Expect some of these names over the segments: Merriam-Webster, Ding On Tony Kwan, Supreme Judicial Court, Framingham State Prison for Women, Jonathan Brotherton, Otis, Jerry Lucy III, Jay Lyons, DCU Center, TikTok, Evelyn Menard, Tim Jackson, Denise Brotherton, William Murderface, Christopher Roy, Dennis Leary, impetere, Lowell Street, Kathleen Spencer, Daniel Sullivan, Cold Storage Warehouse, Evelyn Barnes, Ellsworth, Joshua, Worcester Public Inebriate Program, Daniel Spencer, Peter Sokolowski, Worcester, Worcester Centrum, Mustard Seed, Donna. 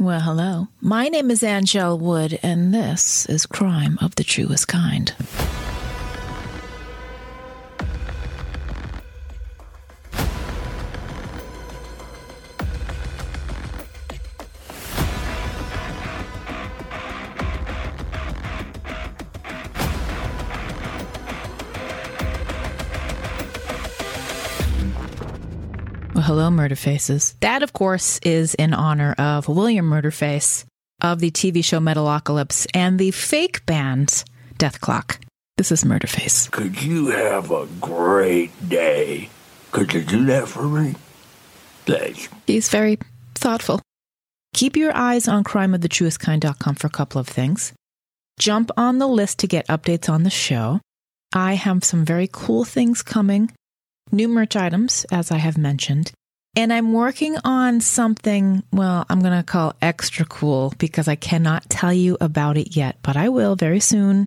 Well, hello. My name is Angel Wood, and this is Crime of the Truest Kind. Hello, Murderfaces. That, of course, is in honor of William Murderface of the TV show Metalocalypse and the fake band Death Clock. This is Murderface. Could you have a great day? Could you do that for me? Thanks. He's very thoughtful. Keep your eyes on CrimeOfTheTruestKind.com for a couple of things. Jump on the list to get updates on the show. I have some very cool things coming. New merch items, as I have mentioned. And I'm working on something, well, I'm going to call extra cool because I cannot tell you about it yet, but I will very soon.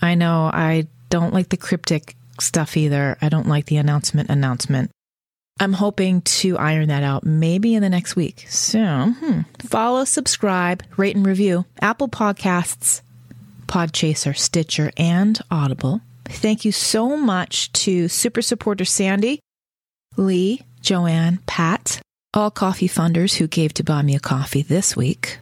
I know I don't like the cryptic stuff either. I don't like the announcement. I'm hoping to iron that out maybe in the next week. So follow, subscribe, rate and review. Apple Podcasts, Podchaser, Stitcher, and Audible. Thank you so much to super supporter Sandy, Lee, Joanne, Pat, all coffee funders who gave to buy me a coffee this week.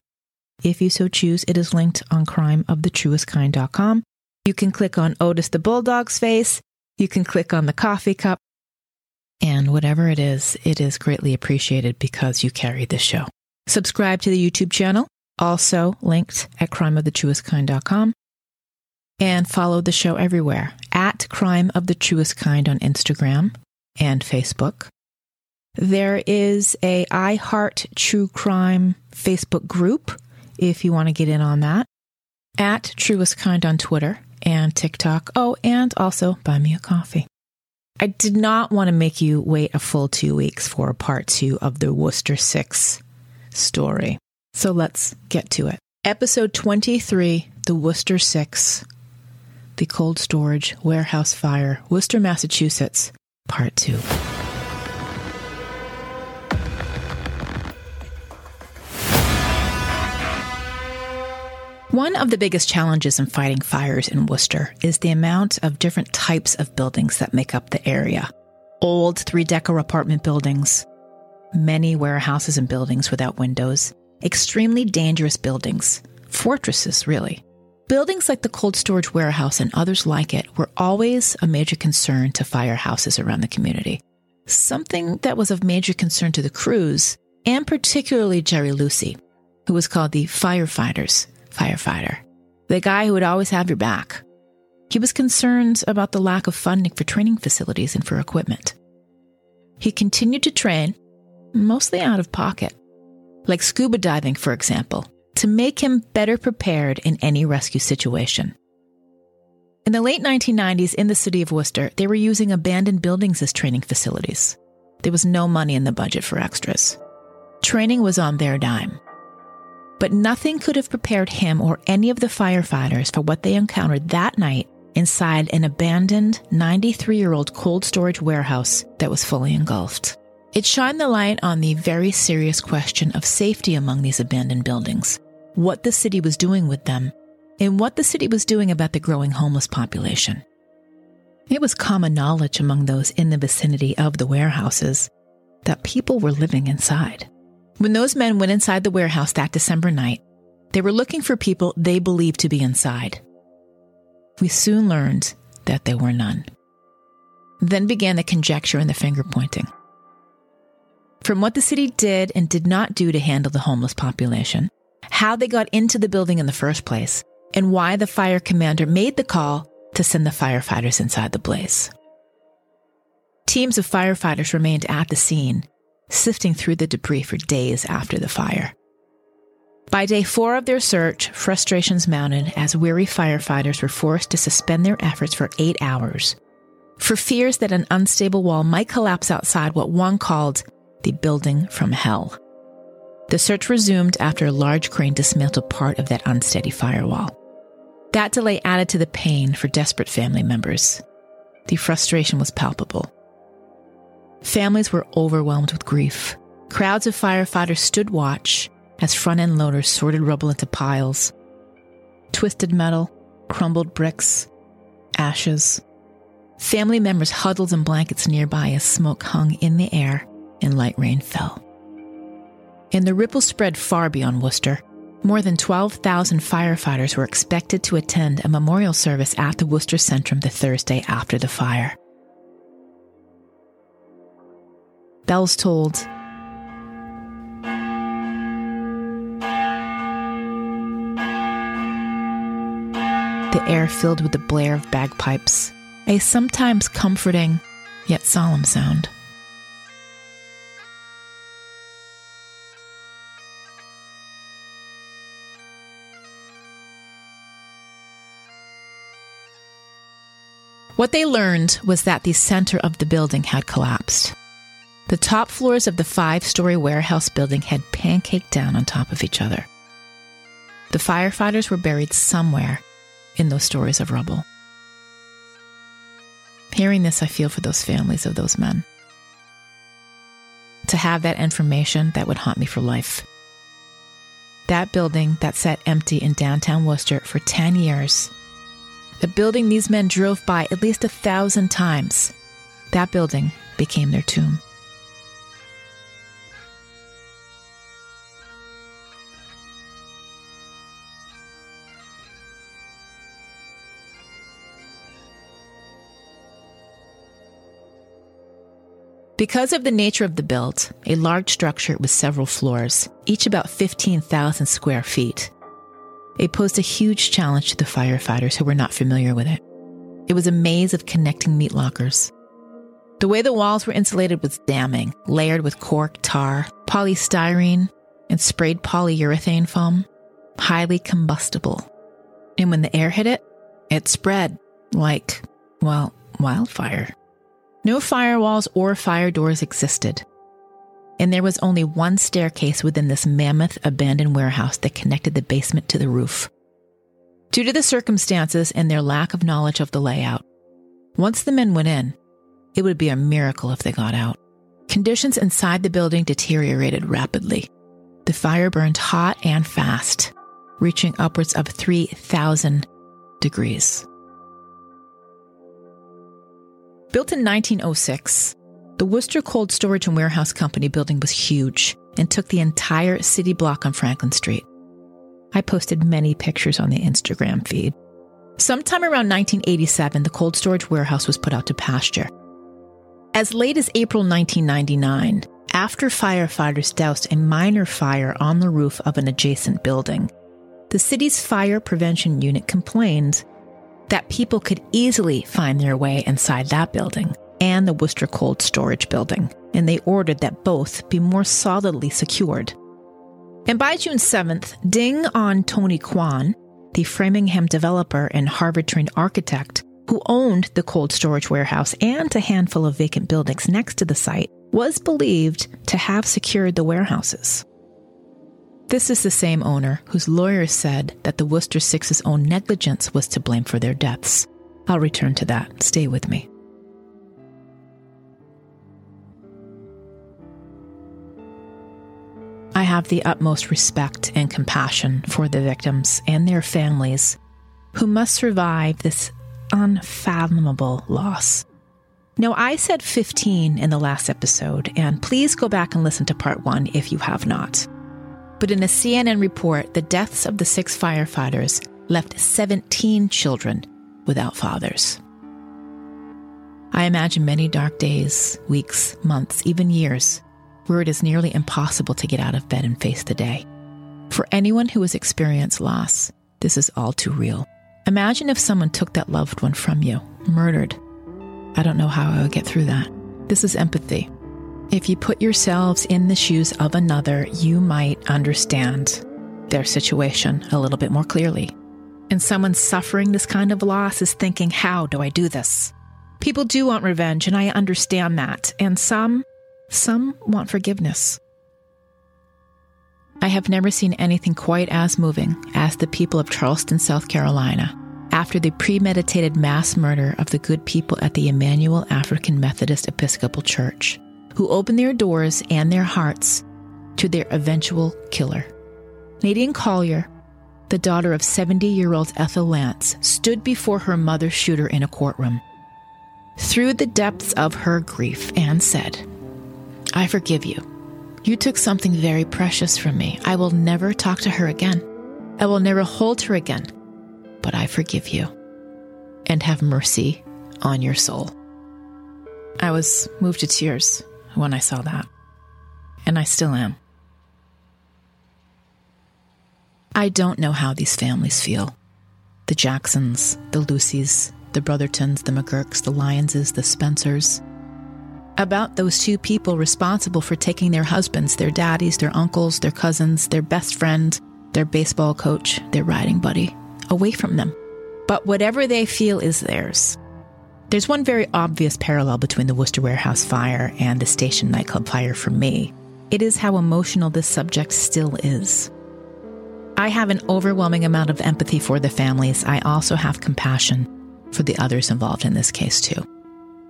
If you so choose, it is linked on crimeofthetruestkind.com. You can click on Otis the Bulldog's face. You can click on the coffee cup. And whatever it is greatly appreciated because you carry this show. Subscribe to the YouTube channel, also linked at crimeofthetruestkind.com. And follow the show everywhere, at Crime of the Truest Kind on Instagram and Facebook. There is a iHeart True Crime Facebook group, if you want to get in on that, at Truest Kind on Twitter and TikTok. Oh, and also buy me a coffee. I did not want to make you wait a full 2 weeks for part two of the Worcester Six story. So let's get to it. Episode 23, The Worcester Six. The Cold Storage Warehouse Fire, Worcester, Massachusetts, Part 2. One of the biggest challenges in fighting fires in Worcester is the amount of different types of buildings that make up the area. Old three-decker apartment buildings, many warehouses and buildings without windows, extremely dangerous buildings, fortresses, really. Buildings like the Cold Storage Warehouse and others like it were always a major concern to firehouses around the community. Something that was of major concern to the crews, and particularly Jerry Lucy, who was called the firefighter, the guy who would always have your back. He was concerned about the lack of funding for training facilities and for equipment. He continued to train, mostly out of pocket, like scuba diving, for example, to make him better prepared in any rescue situation. In the late 1990s in the city of Worcester, they were using abandoned buildings as training facilities. There was no money in the budget for extras. Training was on their dime. But nothing could have prepared him or any of the firefighters for what they encountered that night inside an abandoned 93-year-old cold storage warehouse that was fully engulfed. It shined the light on the very serious question of safety among these abandoned buildings, what the city was doing with them, and what the city was doing about the growing homeless population. It was common knowledge among those in the vicinity of the warehouses that people were living inside. When those men went inside the warehouse that December night, they were looking for people they believed to be inside. We soon learned that there were none. Then began the conjecture and the finger-pointing. From what the city did and did not do to handle the homeless population, how they got into the building in the first place, and why the fire commander made the call to send the firefighters inside the blaze. Teams of firefighters remained at the scene, sifting through the debris for days after the fire. By day 4 of their search, frustrations mounted as weary firefighters were forced to suspend their efforts for 8 hours for fears that an unstable wall might collapse outside what one called the building from hell. The search resumed after a large crane dismantled part of that unsteady firewall. That delay added to the pain for desperate family members. The frustration was palpable. Families were overwhelmed with grief. Crowds of firefighters stood watch, as front-end loaders sorted rubble into piles. Twisted metal, crumbled bricks, ashes. Family members huddled in blankets nearby as smoke hung in the air and light rain fell. And the ripple spread far beyond Worcester. More than 12,000 firefighters were expected to attend a memorial service at the Worcester Centrum the Thursday after the fire. Bells tolled. The air filled with the blare of bagpipes, a sometimes comforting yet solemn sound. What they learned was that the center of the building had collapsed. The top floors of the 5-story warehouse building had pancaked down on top of each other. The firefighters were buried somewhere in those stories of rubble. Hearing this, I feel for those families of those men. To have that information, that would haunt me for life. That building that sat empty in downtown Worcester for 10 years... The building these men drove by at least 1,000 times, that building became their tomb. Because of the nature of the build, a large structure with several floors, each about 15,000 square feet, it posed a huge challenge to the firefighters who were not familiar with it. It was a maze of connecting meat lockers. The way the walls were insulated was damning, layered with cork, tar, polystyrene, and sprayed polyurethane foam, highly combustible. And when the air hit it, it spread like, well, wildfire. No firewalls or fire doors existed. And there was only one staircase within this mammoth abandoned warehouse that connected the basement to the roof. Due to the circumstances and their lack of knowledge of the layout, once the men went in, it would be a miracle if they got out. Conditions inside the building deteriorated rapidly. The fire burned hot and fast, reaching upwards of 3,000 degrees. Built in 1906, the Worcester Cold Storage and Warehouse Company building was huge and took the entire city block on Franklin Street. I posted many pictures on the Instagram feed. Sometime around 1987, the Cold Storage Warehouse was put out to pasture. As late as April 1999, after firefighters doused a minor fire on the roof of an adjacent building, the city's fire prevention unit complained that people could easily find their way inside that building and the Worcester Cold Storage Building, and they ordered that both be more solidly secured. And by June 7th, Ding On Tony Kwan, the Framingham developer and Harvard-trained architect who owned the cold storage warehouse and a handful of vacant buildings next to the site, was believed to have secured the warehouses. This is the same owner whose lawyers said that the Worcester Six's own negligence was to blame for their deaths. I'll return to that. Stay with me. I have the utmost respect and compassion for the victims and their families who must survive this unfathomable loss. Now, I said 15 in the last episode, and please go back and listen to part one if you have not. But in a CNN report, the deaths of the 6 firefighters left 17 children without fathers. I imagine many dark days, weeks, months, even years, where it is nearly impossible to get out of bed and face the day. For anyone who has experienced loss, this is all too real. Imagine if someone took that loved one from you, murdered. I don't know how I would get through that. This is empathy. If you put yourselves in the shoes of another, you might understand their situation a little bit more clearly. And someone suffering this kind of loss is thinking, how do I do this? People do want revenge, and I understand that. And some want forgiveness. I have never seen anything quite as moving as the people of Charleston, South Carolina, after the premeditated mass murder of the good people at the Emmanuel African Methodist Episcopal Church, who opened their doors and their hearts to their eventual killer. Nadine Collier, the daughter of 70-year-old Ethel Lance, stood before her mother's shooter in a courtroom, through the depths of her grief, and said, "I forgive you. You took something very precious from me. I will never talk to her again. I will never hold her again. But I forgive you. And have mercy on your soul." I was moved to tears when I saw that. And I still am. I don't know how these families feel. The Jacksons, the Lucys, the Brothertons, the McGurks, the Lyonses, the Spencers. About those two people responsible for taking their husbands, their daddies, their uncles, their cousins, their best friend, their baseball coach, their riding buddy, away from them. But whatever they feel is theirs. There's one very obvious parallel between the Worcester Warehouse fire and the Station nightclub fire for me. It is how emotional this subject still is. I have an overwhelming amount of empathy for the families. I also have compassion for the others involved in this case, too.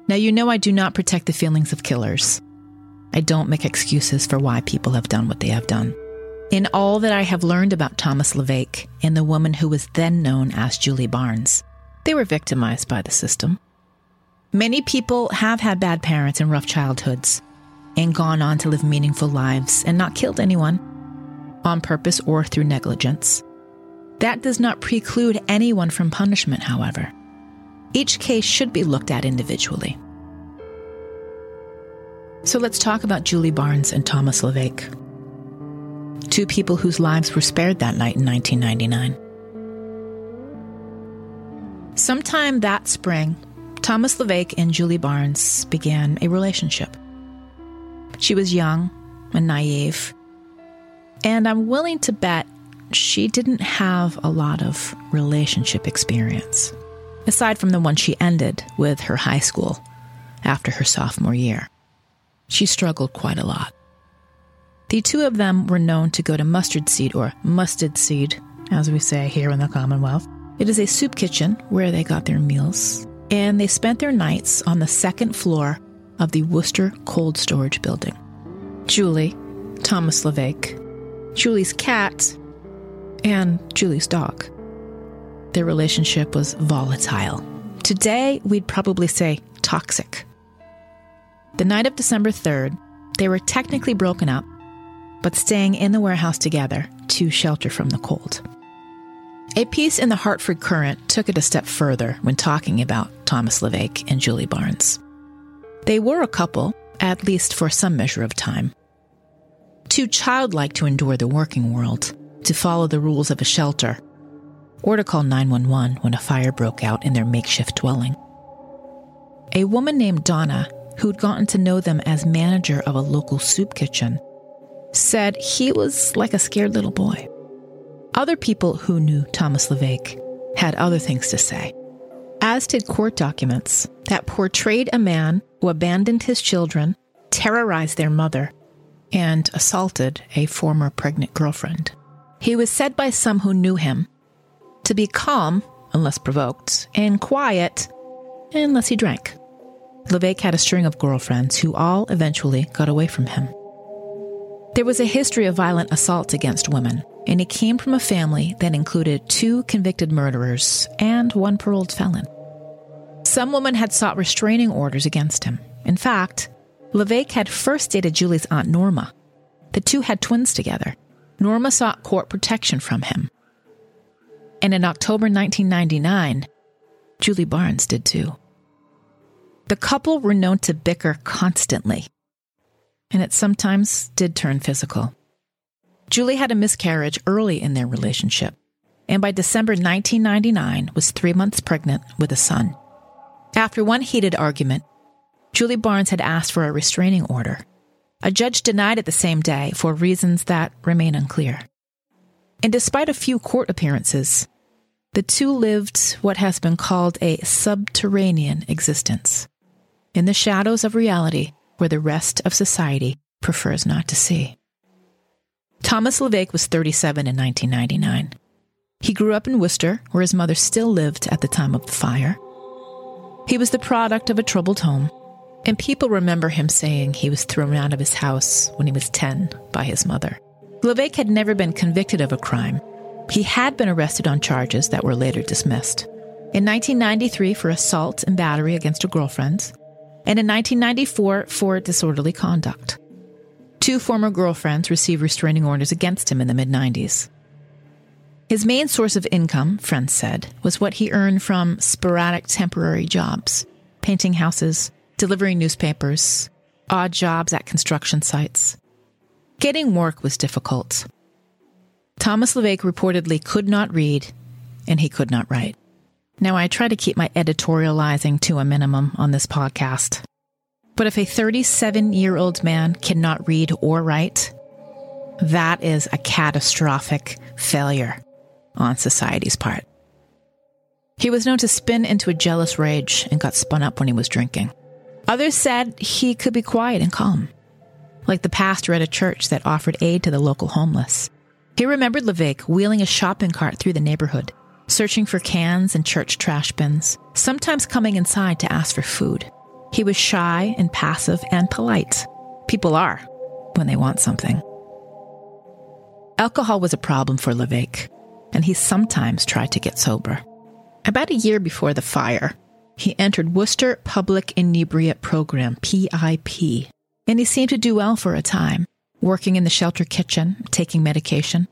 Now, you know I do not protect the feelings of killers. I don't make excuses for why people have done what they have done. In all that I have learned about Thomas Levake and the woman who was then known as Julie Barnes, they were victimized by the system. Many people have had bad parents and rough childhoods and gone on to live meaningful lives and not killed anyone on purpose or through negligence. That does not preclude anyone from punishment, however. Each case should be looked at individually. So let's talk about Julie Barnes and Thomas Levake, two people whose lives were spared that night in 1999. Sometime that spring, Thomas Levake and Julie Barnes began a relationship. She was young and naive, and I'm willing to bet she didn't have a lot of relationship experience, aside from the one she ended with her high school after her sophomore year. She struggled quite a lot. The two of them were known to go to Mustard Seed, or Mustard Seed, as we say here in the Commonwealth. It is a soup kitchen where they got their meals, and they spent their nights on the second floor of the Worcester Cold Storage building. Julie, Thomas Levake, Julie's cat, and Julie's dog. Their relationship was volatile. Today, we'd probably say toxic. The night of December 3rd, they were technically broken up, but staying in the warehouse together to shelter from the cold. A piece in the Hartford Current took it a step further when talking about Thomas Levake and Julie Barnes. They were a couple, at least for some measure of time. Too childlike to endure the working world, to follow the rules of a shelter, or to call 911 when a fire broke out in their makeshift dwelling. A woman named Donna, who'd gotten to know them as manager of a local soup kitchen, said he was like a scared little boy. Other people who knew Thomas Levake had other things to say, as did court documents that portrayed a man who abandoned his children, terrorized their mother, and assaulted a former pregnant girlfriend. He was said by some who knew him to be calm, unless provoked, and quiet, unless he drank. Levake had a string of girlfriends who all eventually got away from him. There was a history of violent assaults against women, and it came from a family that included 2 convicted murderers and 1 paroled felon. Some women had sought restraining orders against him. In fact, Levake had first dated Julie's aunt Norma. The two had twins together. Norma sought court protection from him. And in October 1999, Julie Barnes did too. The couple were known to bicker constantly, and it sometimes did turn physical. Julie had a miscarriage early in their relationship, and by December 1999 was 3 months pregnant with a son. After one heated argument, Julie Barnes had asked for a restraining order. A judge denied it the same day for reasons that remain unclear. And despite a few court appearances, the two lived what has been called a subterranean existence, in the shadows of reality, where the rest of society prefers not to see. Thomas Levake was 37 in 1999. He grew up in Worcester, where his mother still lived at the time of the fire. He was the product of a troubled home, and people remember him saying he was thrown out of his house when he was 10 by his mother. Levake had never been convicted of a crime. He had been arrested on charges that were later dismissed. In 1993 for assault and battery against a girlfriend, and in 1994 for disorderly conduct. Two former girlfriends received restraining orders against him in the mid-90s. His main source of income, friends said, was what he earned from sporadic temporary jobs, painting houses, delivering newspapers, odd jobs at construction sites. Getting work was difficult. Thomas Levake reportedly could not read, and he could not write. Now, I try to keep my editorializing to a minimum on this podcast. But if a 37-year-old man cannot read or write, that is a catastrophic failure on society's part. He was known to spin into a jealous rage and got spun up when he was drinking. Others said he could be quiet and calm, like the pastor at a church that offered aid to the local homeless. He remembered Levake wheeling a shopping cart through the neighborhood, searching for cans and church trash bins, sometimes coming inside to ask for food. He was shy and passive and polite. People are when they want something. Alcohol was a problem for Levake, and he sometimes tried to get sober. About a year before the fire, he entered Worcester Public Inebriate Program, PIP, and he seemed to do well for a time, working in the shelter kitchen, taking medication.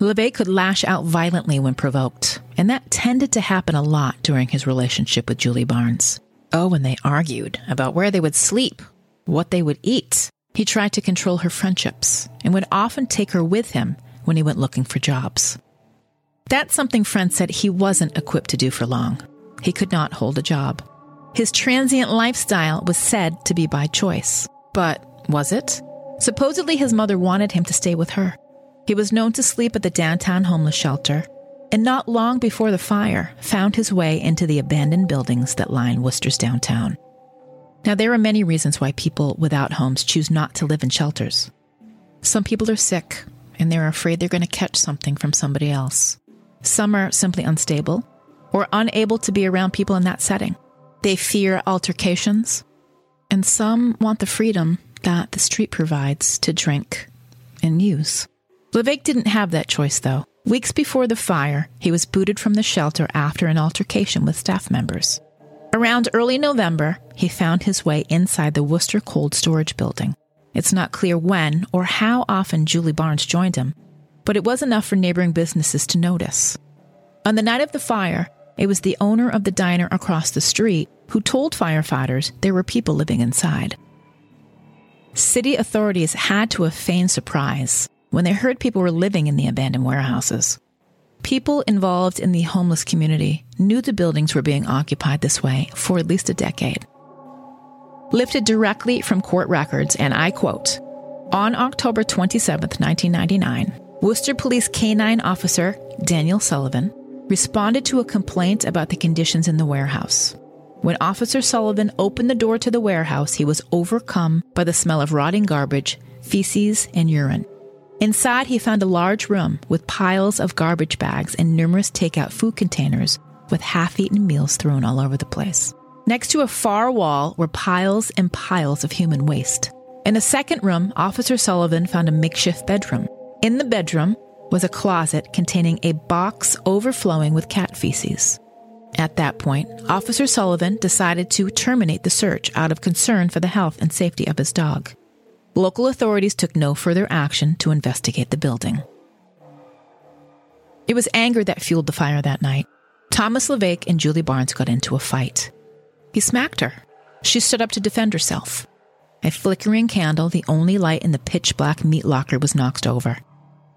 Levake could lash out violently when provoked, and that tended to happen a lot during his relationship with Julie Barnes. Oh, and they argued about where they would sleep, what they would eat. He tried to control her friendships and would often take her with him when he went looking for jobs. That's something friends said he wasn't equipped to do for long. He could not hold a job. His transient lifestyle was said to be by choice. But was it? Supposedly his mother wanted him to stay with her. He was known to sleep at the downtown homeless shelter, and not long before the fire, found his way into the abandoned buildings that line Worcester's downtown. Now, there are many reasons why people without homes choose not to live in shelters. Some people are sick, and they're afraid they're going to catch something from somebody else. Some are simply unstable or unable to be around people in that setting. They fear altercations, and some want the freedom that the street provides to drink and use. Levake didn't have that choice, though. Weeks before the fire, he was booted from the shelter after an altercation with staff members. Around early November, he found his way inside the Worcester Cold Storage Building. It's not clear when or how often Julie Barnes joined him, but it was enough for neighboring businesses to notice. On the night of the fire, it was the owner of the diner across the street who told firefighters there were people living inside. City authorities had to have feigned surprise when they heard people were living in the abandoned warehouses. People involved in the homeless community knew the buildings were being occupied this way for at least a decade. Lifted directly from court records, and I quote, "On October 27th, 1999, Worcester Police K-9 Officer Daniel Sullivan responded to a complaint about the conditions in the warehouse. When Officer Sullivan opened the door to the warehouse, he was overcome by the smell of rotting garbage, feces, and urine. Inside, he found a large room with piles of garbage bags and numerous takeout food containers with half-eaten meals thrown all over the place. Next to a far wall were piles and piles of human waste. In the second room, Officer Sullivan found a makeshift bedroom. In the bedroom was a closet containing a box overflowing with cat feces. At that point, Officer Sullivan decided to terminate the search out of concern for the health and safety of his dog. Local authorities took no further action to investigate the building." It was anger that fueled the fire that night. Thomas Levake and Julie Barnes got into a fight. He smacked her. She stood up to defend herself. A flickering candle, the only light in the pitch-black meat locker, was knocked over,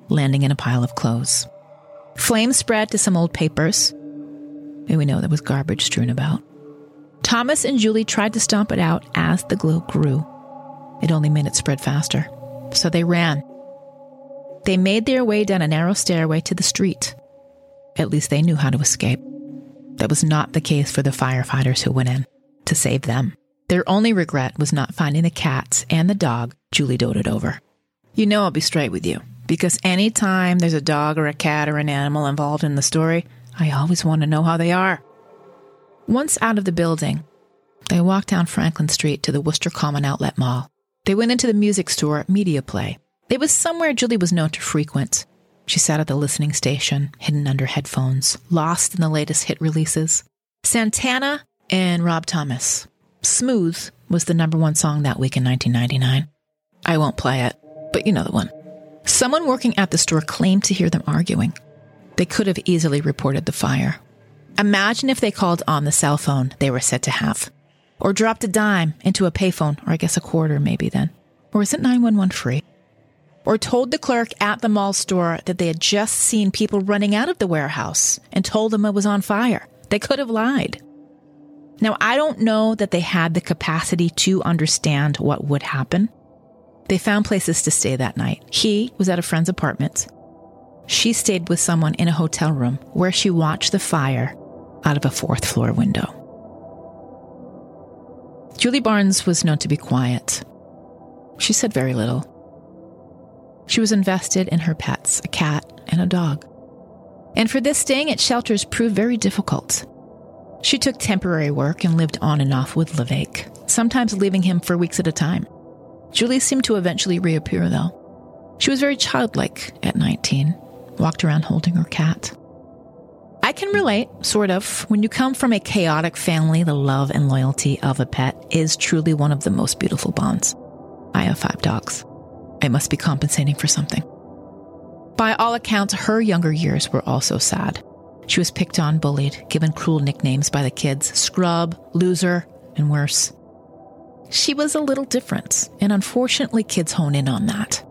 landing in a pile of clothes. Flames spread to some old papers, and we know there was garbage strewn about. Thomas and Julie tried to stomp it out as the glow grew. It only made it spread faster, so they ran. They made their way down a narrow stairway to the street. At least they knew how to escape. That was not the case for the firefighters who went in to save them. Their only regret was not finding the cats and the dog Julie doted over. You know, I'll be straight with you, because any time there's a dog or a cat or an animal involved in the story, I always want to know how they are. Once out of the building, they walked down Franklin Street to the Worcester Common Outlet Mall. They went into the music store Media Play, It was somewhere Julie was known to frequent. She sat at the listening station, hidden under headphones, lost in the latest hit releases. Santana and Rob Thomas. Smooth was the #1 song that week in 1999. I won't play it, but you know the one. Someone working at the store claimed to hear them arguing. They could have easily reported the fire. Imagine if they called on the cell phone they were said to have. Or dropped a dime into a payphone, or I guess a quarter maybe then. Or isn't 911 free? Or told the clerk at the mall store that they had just seen people running out of the warehouse and told them it was on fire. They could have lied. Now, I don't know that they had the capacity to understand what would happen. They found places to stay that night. He was at a friend's apartment. She stayed with someone in a hotel room where she watched the fire out of a 4th floor window. Julie Barnes was known to be quiet. She said very little. She was invested in her pets, a cat and a dog. And for this, staying at shelters proved very difficult. She took temporary work and lived on and off with Levake, sometimes leaving him for weeks at a time. Julie seemed to eventually reappear, though. She was very childlike at 19, walked around holding her cat. I can relate, sort of. When you come from a chaotic family, the love and loyalty of a pet is truly one of the most beautiful bonds. I have 5 dogs. I must be compensating for something. By all accounts, her younger years were also sad. She was picked on, bullied, given cruel nicknames by the kids, scrub, loser, and worse. She was a little different, and unfortunately kids hone in on that.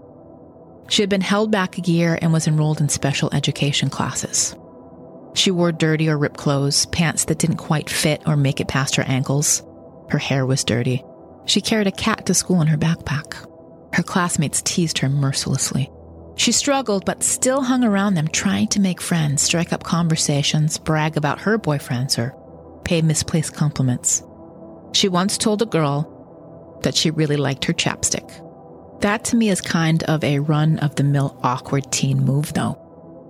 She had been held back a year and was enrolled in special education classes. She wore dirty or ripped clothes, pants that didn't quite fit or make it past her ankles. Her hair was dirty. She carried a cat to school in her backpack. Her classmates teased her mercilessly. She struggled, but still hung around them, trying to make friends, strike up conversations, brag about her boyfriends, or pay misplaced compliments. She once told a girl that she really liked her chapstick. That to me is kind of a run-of-the-mill awkward teen move, though.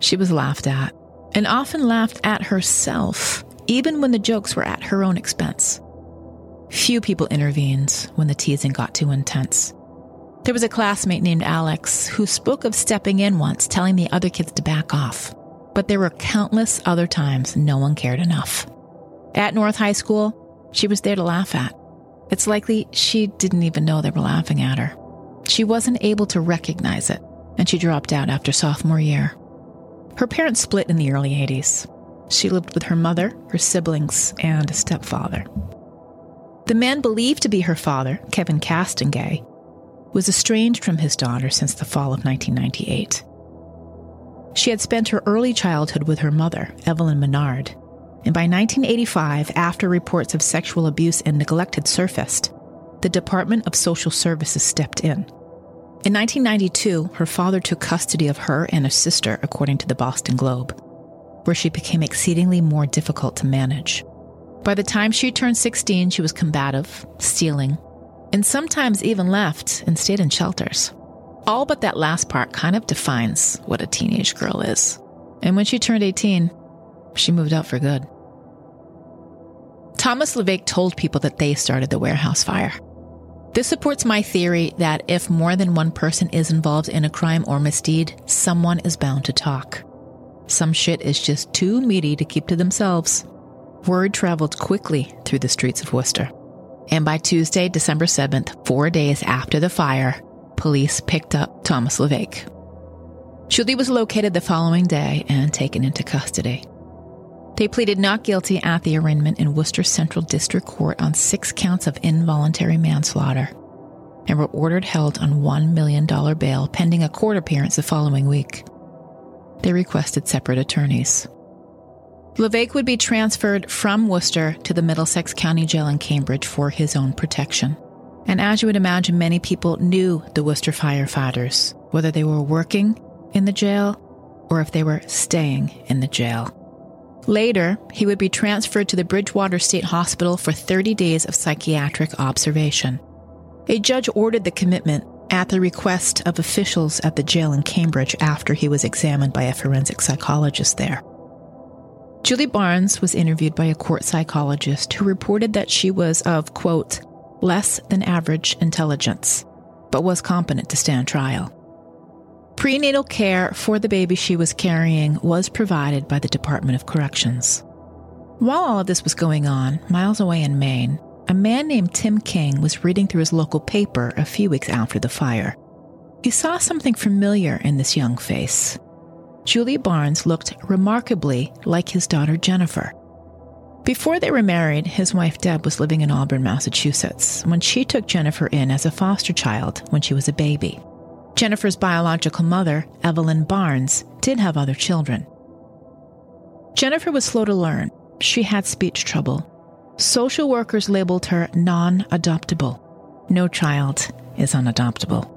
She was laughed at, and often laughed at herself, even when the jokes were at her own expense. Few people intervened when the teasing got too intense. There was a classmate named Alex who spoke of stepping in once, telling the other kids to back off. But there were countless other times no one cared enough. At North High School, she was there to laugh at. It's likely she didn't even know they were laughing at her. She wasn't able to recognize it, and she dropped out after sophomore year. Her parents split in the early 80s. She lived with her mother, her siblings, and a stepfather. The man believed to be her father, Kevin Castonguay, was estranged from his daughter since the fall of 1998. She had spent her early childhood with her mother, Evelyn Menard, and by 1985, after reports of sexual abuse and neglect had surfaced, the Department of Social Services stepped in. In 1992, her father took custody of her and her sister, according to the Boston Globe, where she became exceedingly more difficult to manage. By the time she turned 16, she was combative, stealing, and sometimes even left and stayed in shelters. All but that last part kind of defines what a teenage girl is. And when she turned 18, she moved out for good. Thomas Levake told people that they started the warehouse fire. This supports my theory that if more than one person is involved in a crime or misdeed, someone is bound to talk. Some shit is just too meaty to keep to themselves. Word traveled quickly through the streets of Worcester. And by Tuesday, December 7th, 4 days after the fire, police picked up Thomas Levake. Julie was located the following day and taken into custody. They pleaded not guilty at the arraignment in Worcester Central District Court on 6 counts of involuntary manslaughter and were ordered held on $1 million bail pending a court appearance the following week. They requested separate attorneys. Levake would be transferred from Worcester to the Middlesex County Jail in Cambridge for his own protection. And as you would imagine, many people knew the Worcester firefighters, whether they were working in the jail or if they were staying in the jail. Later, he would be transferred to the Bridgewater State Hospital for 30 days of psychiatric observation. A judge ordered the commitment at the request of officials at the jail in Cambridge after he was examined by a forensic psychologist there. Julie Barnes was interviewed by a court psychologist who reported that she was of, quote, less than average intelligence, but was competent to stand trial. Prenatal care for the baby she was carrying was provided by the Department of Corrections. While all of this was going on, miles away in Maine, a man named Tim King was reading through his local paper a few weeks after the fire. He saw something familiar in this young face. Julie Barnes looked remarkably like his daughter Jennifer. Before they were married, his wife Deb was living in Auburn, Massachusetts, when she took Jennifer in as a foster child when she was a baby. Jennifer's biological mother, Evelyn Barnes, did have other children. Jennifer was slow to learn. She had speech trouble. Social workers labeled her non-adoptable. No child is unadoptable.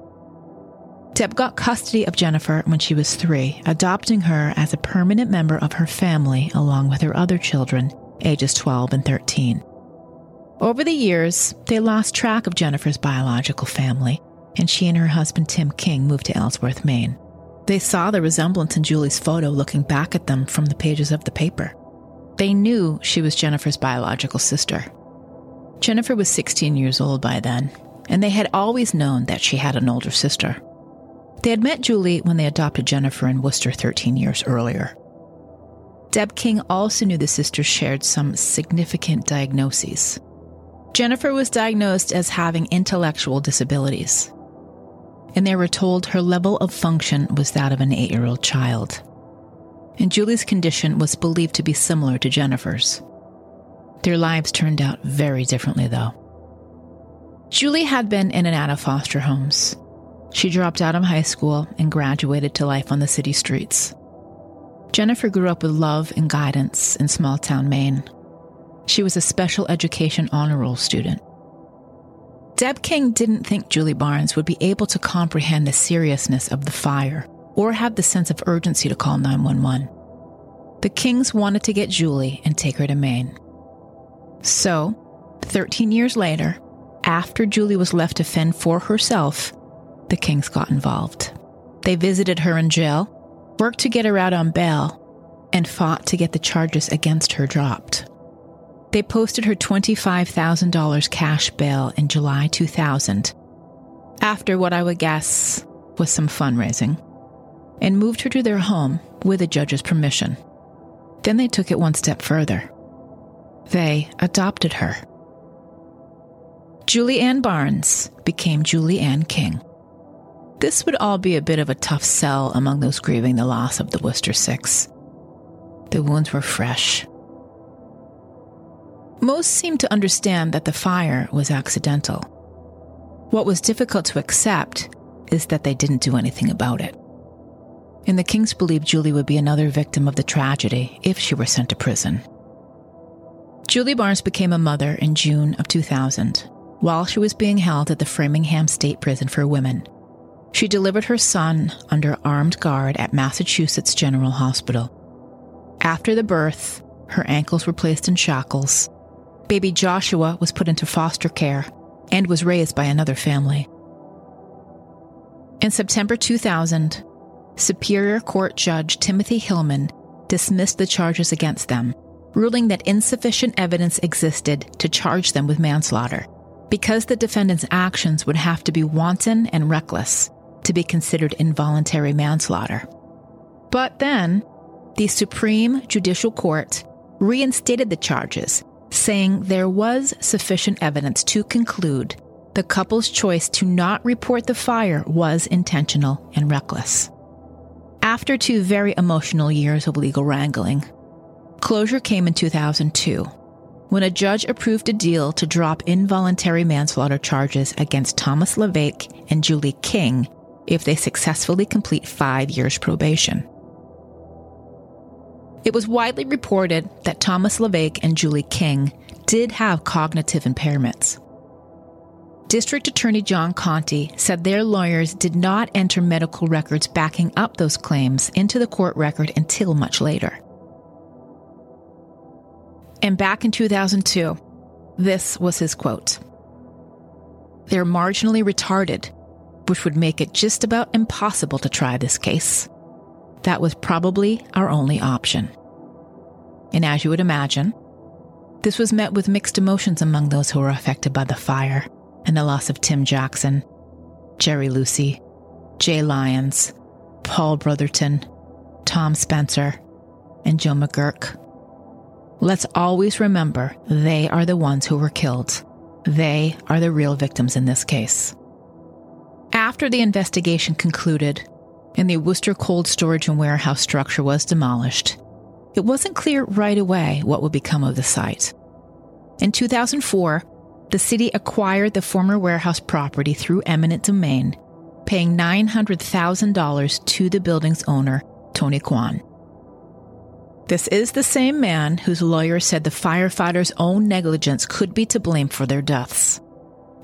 Deb got custody of Jennifer when she was 3, adopting her as a permanent member of her family along with her other children, ages 12 and 13. Over the years, they lost track of Jennifer's biological family, and she and her husband Tim King moved to Ellsworth, Maine. They saw the resemblance in Julie's photo looking back at them from the pages of the paper. They knew she was Jennifer's biological sister. Jennifer was 16 years old by then, and they had always known that she had an older sister. They had met Julie when they adopted Jennifer in Worcester 13 years earlier. Deb King also knew the sisters shared some significant diagnoses. Jennifer was diagnosed as having intellectual disabilities, and they were told her level of function was that of an 8-year-old child. And Julie's condition was believed to be similar to Jennifer's. Their lives turned out very differently, though. Julie had been in and out of foster homes. She dropped out of high school and graduated to life on the city streets. Jennifer grew up with love and guidance in small-town Maine. She was a special education honor roll student. Deb King didn't think Julie Barnes would be able to comprehend the seriousness of the fire, or have the sense of urgency to call 911. The Kings wanted to get Julie and take her to Maine. So, 13 years later, after Julie was left to fend for herself, the Kings got involved. They visited her in jail, worked to get her out on bail, and fought to get the charges against her dropped. They posted her $25,000 cash bail in July 2000, after what I would guess was some fundraising, and moved her to their home with a judge's permission. Then they took it one step further. They adopted her. Julie Ann Barnes became Julie Ann King. This would all be a bit of a tough sell among those grieving the loss of the Worcester Six. The wounds were fresh. Most seemed to understand that the fire was accidental. What was difficult to accept is that they didn't do anything about it. And the Kings believed Julie would be another victim of the tragedy if she were sent to prison. Julie Barnes became a mother in June of 2000, while she was being held at the Framingham State Prison for Women. She delivered her son under armed guard at Massachusetts General Hospital. After the birth, her ankles were placed in shackles. Baby Joshua was put into foster care and was raised by another family. In September 2000, Superior Court Judge Timothy Hillman dismissed the charges against them, ruling that insufficient evidence existed to charge them with manslaughter, because the defendant's actions would have to be wanton and reckless to be considered involuntary manslaughter. But then, the Supreme Judicial Court reinstated the charges, saying there was sufficient evidence to conclude the couple's choice to not report the fire was intentional and reckless. After 2 very emotional years of legal wrangling, closure came in 2002, when a judge approved a deal to drop involuntary manslaughter charges against Thomas Levake and Julie King if they successfully complete 5 years probation. It was widely reported that Thomas Levake and Julie King did have cognitive impairments. District Attorney John Conti said their lawyers did not enter medical records backing up those claims into the court record until much later. And back in 2002, this was his quote: "They're marginally retarded, which would make it just about impossible to try this case. That was probably our only option." And as you would imagine, this was met with mixed emotions among those who were affected by the fire and the loss of Tim Jackson, Jerry Lucy, Jay Lyons, Paul Brotherton, Tom Spencer, and Joe McGurk. Let's always remember they are the ones who were killed. They are the real victims in this case. After the investigation concluded and the Worcester cold storage and warehouse structure was demolished, it wasn't clear right away what would become of the site. In 2004, the city acquired the former warehouse property through eminent domain, paying $900,000 to the building's owner, Tony Kwan. This is the same man whose lawyer said the firefighters' own negligence could be to blame for their deaths.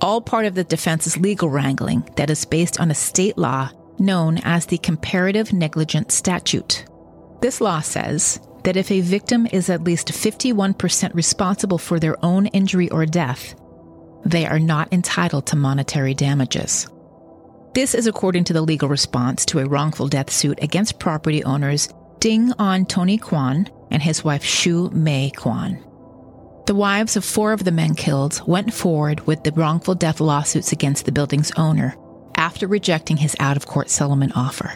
All part of the defense's legal wrangling that is based on a state law known as the Comparative Negligence Statute. This law says that if a victim is at least 51% responsible for their own injury or death, they are not entitled to monetary damages. This is according to the legal response to a wrongful death suit against property owners Ding On Tony Kwan and his wife Shu Mei Kwan. The wives of four of the men killed went forward with the wrongful death lawsuits against the building's owner after rejecting his out-of-court settlement offer.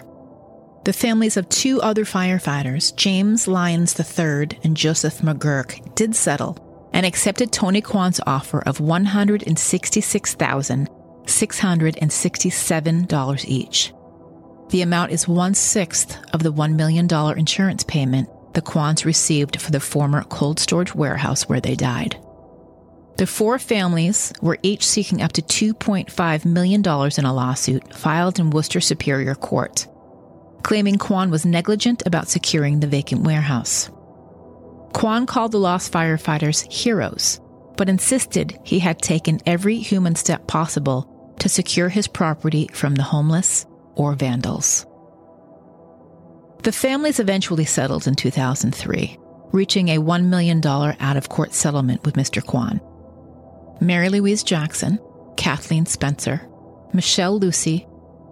The families of two other firefighters, James Lyons III and Joseph McGurk, did settle and accepted Tony Kwan's offer of $166,667 each. The amount is 1/6 of the $1 million insurance payment the Kwans received for the former cold storage warehouse where they died. The four families were each seeking up to $2.5 million in a lawsuit filed in Worcester Superior Court, claiming Kwan was negligent about securing the vacant warehouse. Kwan called the lost firefighters heroes, but insisted he had taken every human step possible to secure his property from the homeless or vandals. The families eventually settled in 2003, reaching a $1 million out-of-court settlement with Mr. Kwan. Mary Louise Jackson, Kathleen Spencer, Michelle Lucy,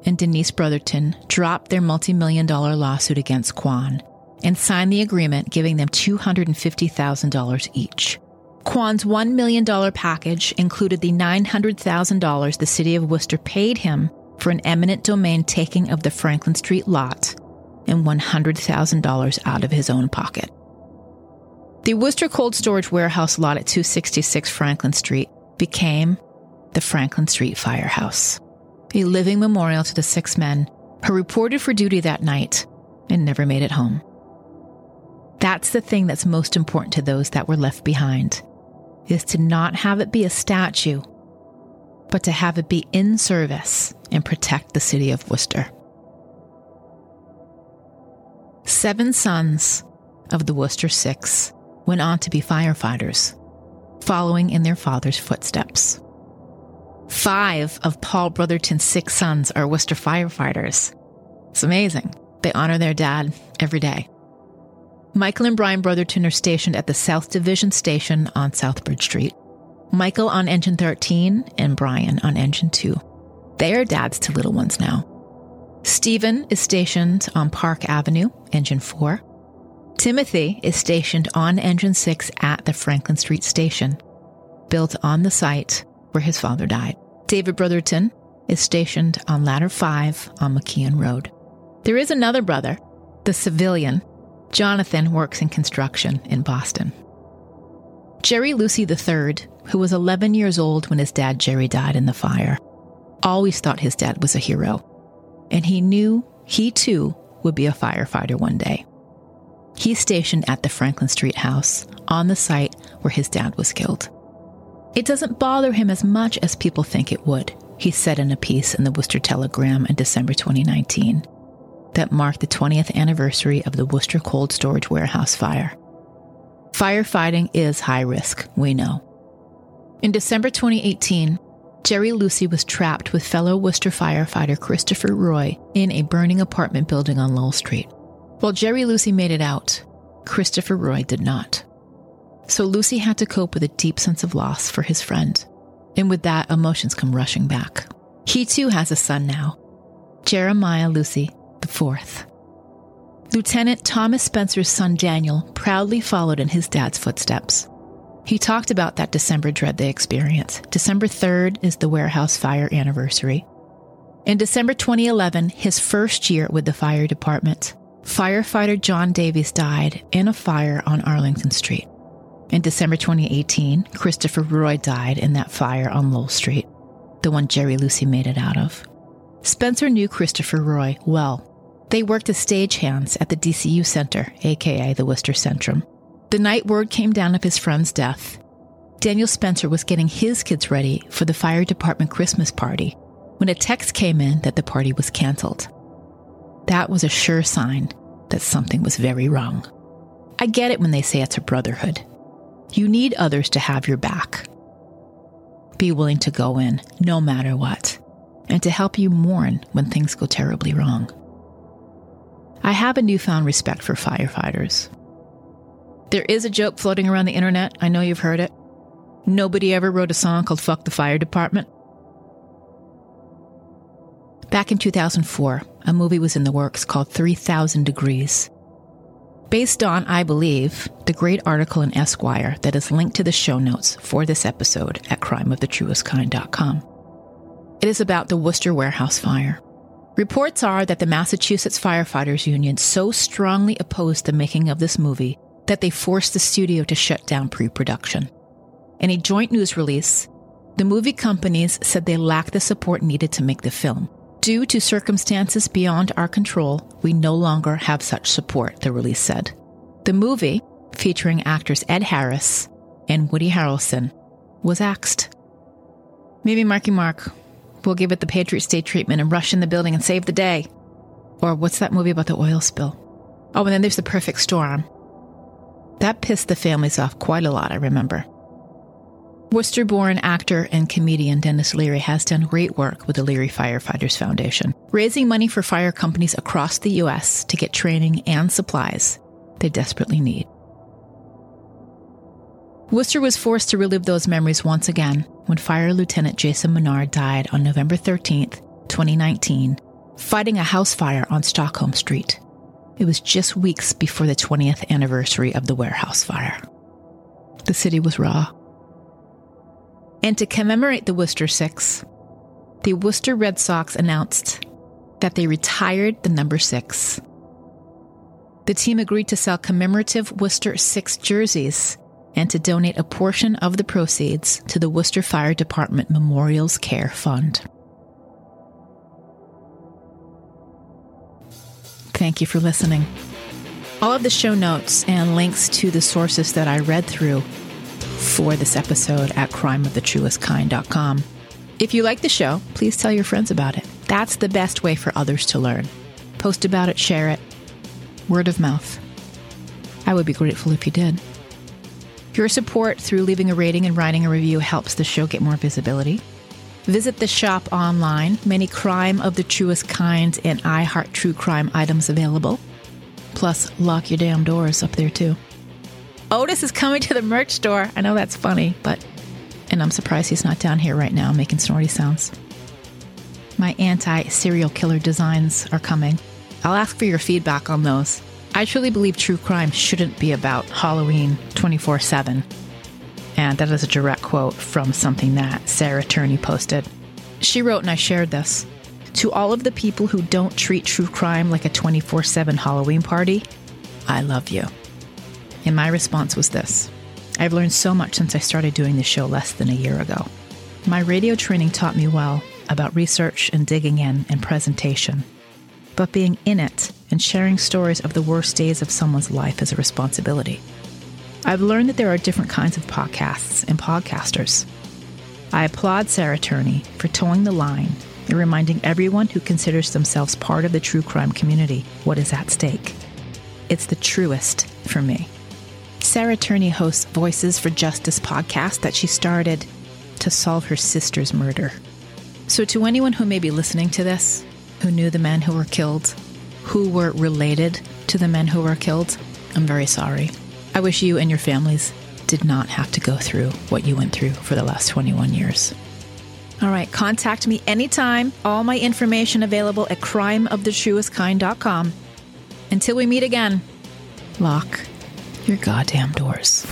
and Denise Brotherton dropped their multi-million-dollar lawsuit against Kwan and signed the agreement giving them $250,000 each. Kwan's $1 million package included the $900,000 the city of Worcester paid him for an eminent domain taking of the Franklin Street lot and $100,000 out of his own pocket. The Worcester Cold Storage Warehouse lot at 266 Franklin Street became the Franklin Street Firehouse, a living memorial to the six men who reported for duty that night and never made it home. That's the thing that's most important to those that were left behind, is to not have it be a statue, but to have it be in service and protect the city of Worcester. Seven sons of the Worcester Six went on to be firefighters, following in their father's footsteps. Five of Paul Brotherton's six sons are Worcester firefighters. It's amazing. They honor their dad every day. Michael and Brian Brotherton are stationed at the South Division Station on South Bridge Street. Michael on Engine 13 and Brian on Engine 2. They are dads to little ones now. Stephen is stationed on Park Avenue, Engine 4. Timothy is stationed on Engine 6 at the Franklin Street Station, built on the site where his father died. David Brotherton is stationed on Ladder 5 on McKeon Road. There is another brother, the civilian. Jonathan works in construction in Boston. Jerry Lucy III, who was 11 years old when his dad Jerry died in the fire, always thought his dad was a hero, and he knew he too would be a firefighter one day. He's stationed at the Franklin Street house on the site where his dad was killed. It doesn't bother him as much as people think it would, he said in a piece in the Worcester Telegram in December 2019 that marked the 20th anniversary of the Worcester Cold Storage Warehouse fire. Firefighting is high risk, we know. In December 2018, Jerry Lucy was trapped with fellow Worcester firefighter Christopher Roy in a burning apartment building on Lowell Street. While Jerry Lucy made it out, Christopher Roy did not. So Lucy had to cope with a deep sense of loss for his friend. And with that, emotions come rushing back. He too has a son now, Jeremiah Lucy IV. Lieutenant Thomas Spencer's son Daniel proudly followed in his dad's footsteps. He talked about that December dread they experienced. December 3rd is the warehouse fire anniversary. In December 2011, his first year with the fire department, firefighter John Davies died in a fire on Arlington Street. In December 2018, Christopher Roy died in that fire on Lowell Street, the one Jerry Lucy made it out of. Spencer knew Christopher Roy well. They worked as stagehands at the DCU Center, a.k.a. the Worcester Centrum. The night word came down of his friend's death, Daniel Spencer was getting his kids ready for the fire department Christmas party when a text came in that the party was canceled. That was a sure sign that something was very wrong. I get it when they say it's a brotherhood. You need others to have your back. Be willing to go in, no matter what, and to help you mourn when things go terribly wrong. I have a newfound respect for firefighters. There is a joke floating around the internet, I know you've heard it. Nobody ever wrote a song called Fuck the Fire Department. Back in 2004, a movie was in the works called 3,000 Degrees. Based on, I believe, the great article in Esquire that is linked to the show notes for this episode at CrimeOfTheTruestKind.com. It is about the Worcester Warehouse Fire. Reports are that the Massachusetts Firefighters Union so strongly opposed the making of this movie that they forced the studio to shut down pre-production. In a joint news release, the movie companies said they lacked the support needed to make the film. Due to circumstances beyond our control, we no longer have such support, the release said. The movie, featuring actors Ed Harris and Woody Harrelson, was axed. Maybe Marky Mark will give it the Patriots Day treatment and rush in the building and save the day. Or what's that movie about the oil spill? Oh, and then there's The Perfect Storm. That pissed the families off quite a lot, I remember. Worcester-born actor and comedian Dennis Leary has done great work with the Leary Firefighters Foundation, raising money for fire companies across the U.S. to get training and supplies they desperately need. Worcester was forced to relive those memories once again when Fire Lieutenant Jason Menard died on November 13, 2019, fighting a house fire on Stockholm Street. It was just weeks before the 20th anniversary of the warehouse fire. The city was raw. And to commemorate the Worcester Six, the Worcester Red Sox announced that they retired the number 6. The team agreed to sell commemorative Worcester Six jerseys and to donate a portion of the proceeds to the Worcester Fire Department Memorials Care Fund. Thank you for listening. All of the show notes and links to the sources that I read through for this episode at crimeofthetruestkind.com. If you like the show, please tell your friends about it. That's the best way for others to learn. Post about it, share it. Word of mouth. I would be grateful if you did. Your support through leaving a rating and writing a review helps the show get more visibility. Visit the shop online. Many Crime of the Truest Kind and I Heart True Crime items available. Plus, lock your damn doors up there too. Otis is coming to the merch store. I know that's funny, and I'm surprised he's not down here right now making snorty sounds. My anti-serial killer designs are coming. I'll ask for your feedback on those. I truly believe true crime shouldn't be about Halloween 24/7. And that is a direct quote from something that Sarah Turney posted. She wrote, and I shared this, "To all of the people who don't treat true crime like a 24/7 Halloween party, I love you." And my response was this. I've learned so much since I started doing this show less than a year ago. My radio training taught me well about research and digging in and presentation. But being in it and sharing stories of the worst days of someone's life is a responsibility. I've learned that there are different kinds of podcasts and podcasters. I applaud Sarah Turney for towing the line and reminding everyone who considers themselves part of the true crime community what is at stake. It's the truest for me. Sarah Turney hosts Voices for Justice podcast that she started to solve her sister's murder. So to anyone who may be listening to this, who knew the men who were killed, who were related to the men who were killed, I'm very sorry. I wish you and your families did not have to go through what you went through for the last 21 years. All right, contact me anytime. All my information available at crimeofthetruestkind.com. Until we meet again, lock your goddamn doors.